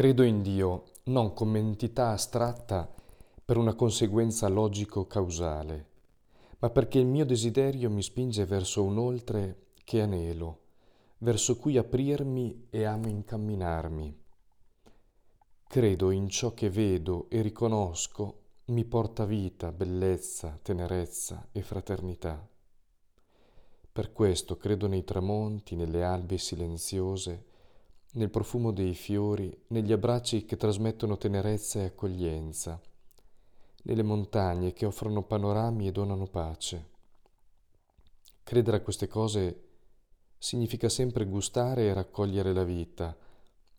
Credo in Dio, non come entità astratta per una conseguenza logico-causale, ma perché il mio desiderio mi spinge verso un oltre che anelo, verso cui aprirmi e amo incamminarmi. Credo in ciò che vedo e riconosco mi porta vita, bellezza, tenerezza e fraternità. Per questo credo nei tramonti, nelle albe silenziose, nel profumo dei fiori, negli abbracci che trasmettono tenerezza e accoglienza, nelle montagne che offrono panorami e donano pace. Credere a queste cose significa sempre gustare e raccogliere la vita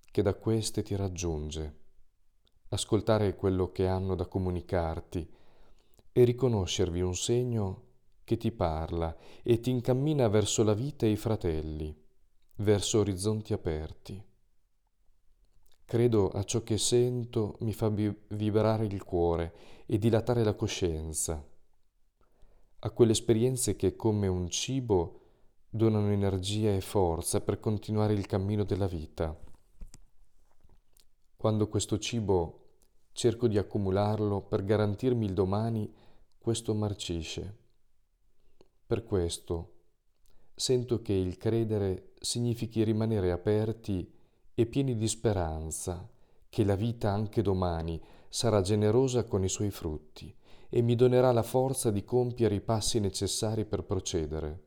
che da queste ti raggiunge, ascoltare quello che hanno da comunicarti e riconoscervi un segno che ti parla e ti incammina verso la vita e i fratelli, verso orizzonti aperti. Credo a ciò che sento mi fa vibrare il cuore e dilatare la coscienza, a quelle esperienze che come un cibo donano energia e forza per continuare il cammino della vita. Quando questo cibo cerco di accumularlo per garantirmi il domani, questo marcisce. Per questo sento che il credere significhi rimanere aperti e pieni di speranza che la vita anche domani sarà generosa con i suoi frutti e mi donerà la forza di compiere i passi necessari per procedere.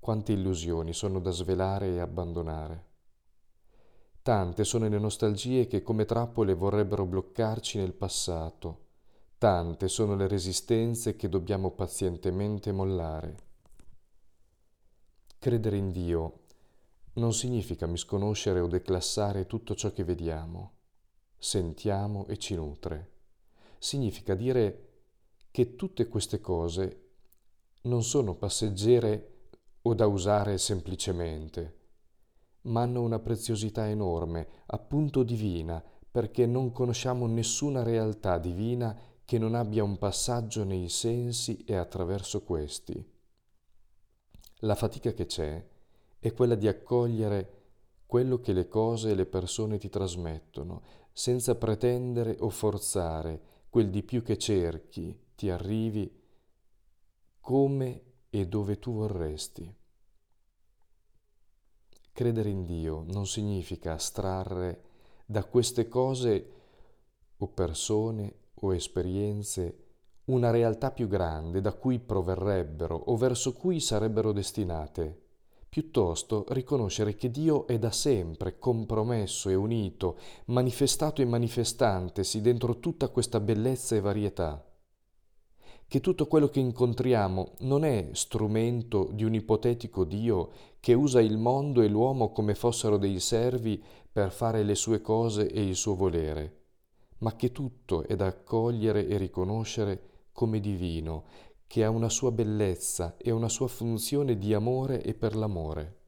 Quante illusioni sono da svelare e abbandonare. Tante sono le nostalgie che come trappole vorrebbero bloccarci nel passato. Tante sono le resistenze che dobbiamo pazientemente mollare. Credere in Dio non significa misconoscere o declassare tutto ciò che vediamo, sentiamo e ci nutre. Significa dire che tutte queste cose non sono passeggere o da usare semplicemente, ma hanno una preziosità enorme, appunto divina, perché non conosciamo nessuna realtà divina che non abbia un passaggio nei sensi e attraverso questi. La fatica che c'è è quella di accogliere quello che le cose e le persone ti trasmettono, senza pretendere o forzare quel di più che cerchi, ti arrivi come e dove tu vorresti. Credere in Dio non significa astrarre da queste cose o persone o esperienze una realtà più grande da cui proverrebbero o verso cui sarebbero destinate. Piuttosto riconoscere che Dio è da sempre compromesso e unito, manifestato e manifestantesi dentro tutta questa bellezza e varietà. Che tutto quello che incontriamo non è strumento di un ipotetico Dio che usa il mondo e l'uomo come fossero dei servi per fare le sue cose e il suo volere, ma che tutto è da accogliere e riconoscere come divino, che ha una sua bellezza e una sua funzione di amore e per l'amore.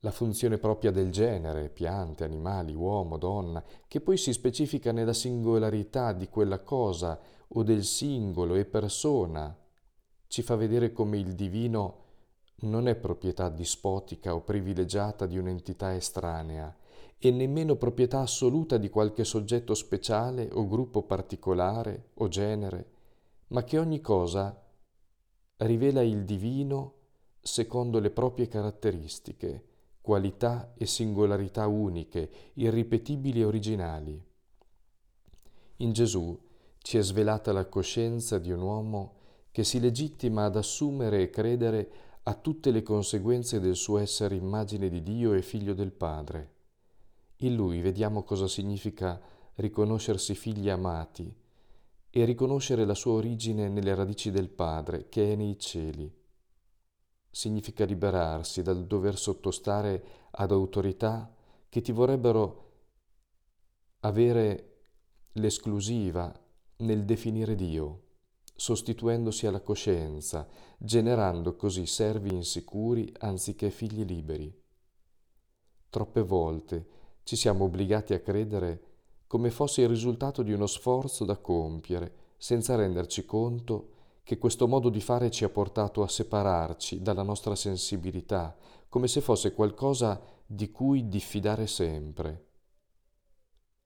La funzione propria del genere, piante, animali, uomo, donna, che poi si specifica nella singolarità di quella cosa o del singolo e persona, ci fa vedere come il divino non è proprietà dispotica o privilegiata di un'entità estranea e nemmeno proprietà assoluta di qualche soggetto speciale o gruppo particolare o genere, ma che ogni cosa rivela il divino secondo le proprie caratteristiche, qualità e singolarità uniche, irripetibili e originali. In Gesù ci è svelata la coscienza di un uomo che si legittima ad assumere e credere a tutte le conseguenze del suo essere immagine di Dio e figlio del Padre. In lui vediamo cosa significa riconoscersi figli amati e riconoscere la sua origine nelle radici del Padre che è nei cieli. Significa liberarsi dal dover sottostare ad autorità che ti vorrebbero avere l'esclusiva nel definire Dio, sostituendosi alla coscienza, generando così servi insicuri anziché figli liberi. Troppe volte ci siamo obbligati a credere come fosse il risultato di uno sforzo da compiere, senza renderci conto che questo modo di fare ci ha portato a separarci dalla nostra sensibilità, come se fosse qualcosa di cui diffidare sempre.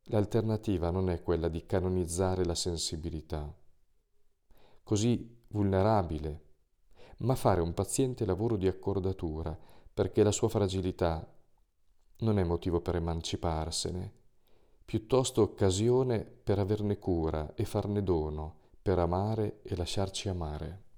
L'alternativa non è quella di canonizzare la sensibilità, così vulnerabile, ma fare un paziente lavoro di accordatura, perché la sua fragilità non è motivo per emanciparsene, piuttosto occasione per averne cura e farne dono, per amare e lasciarci amare.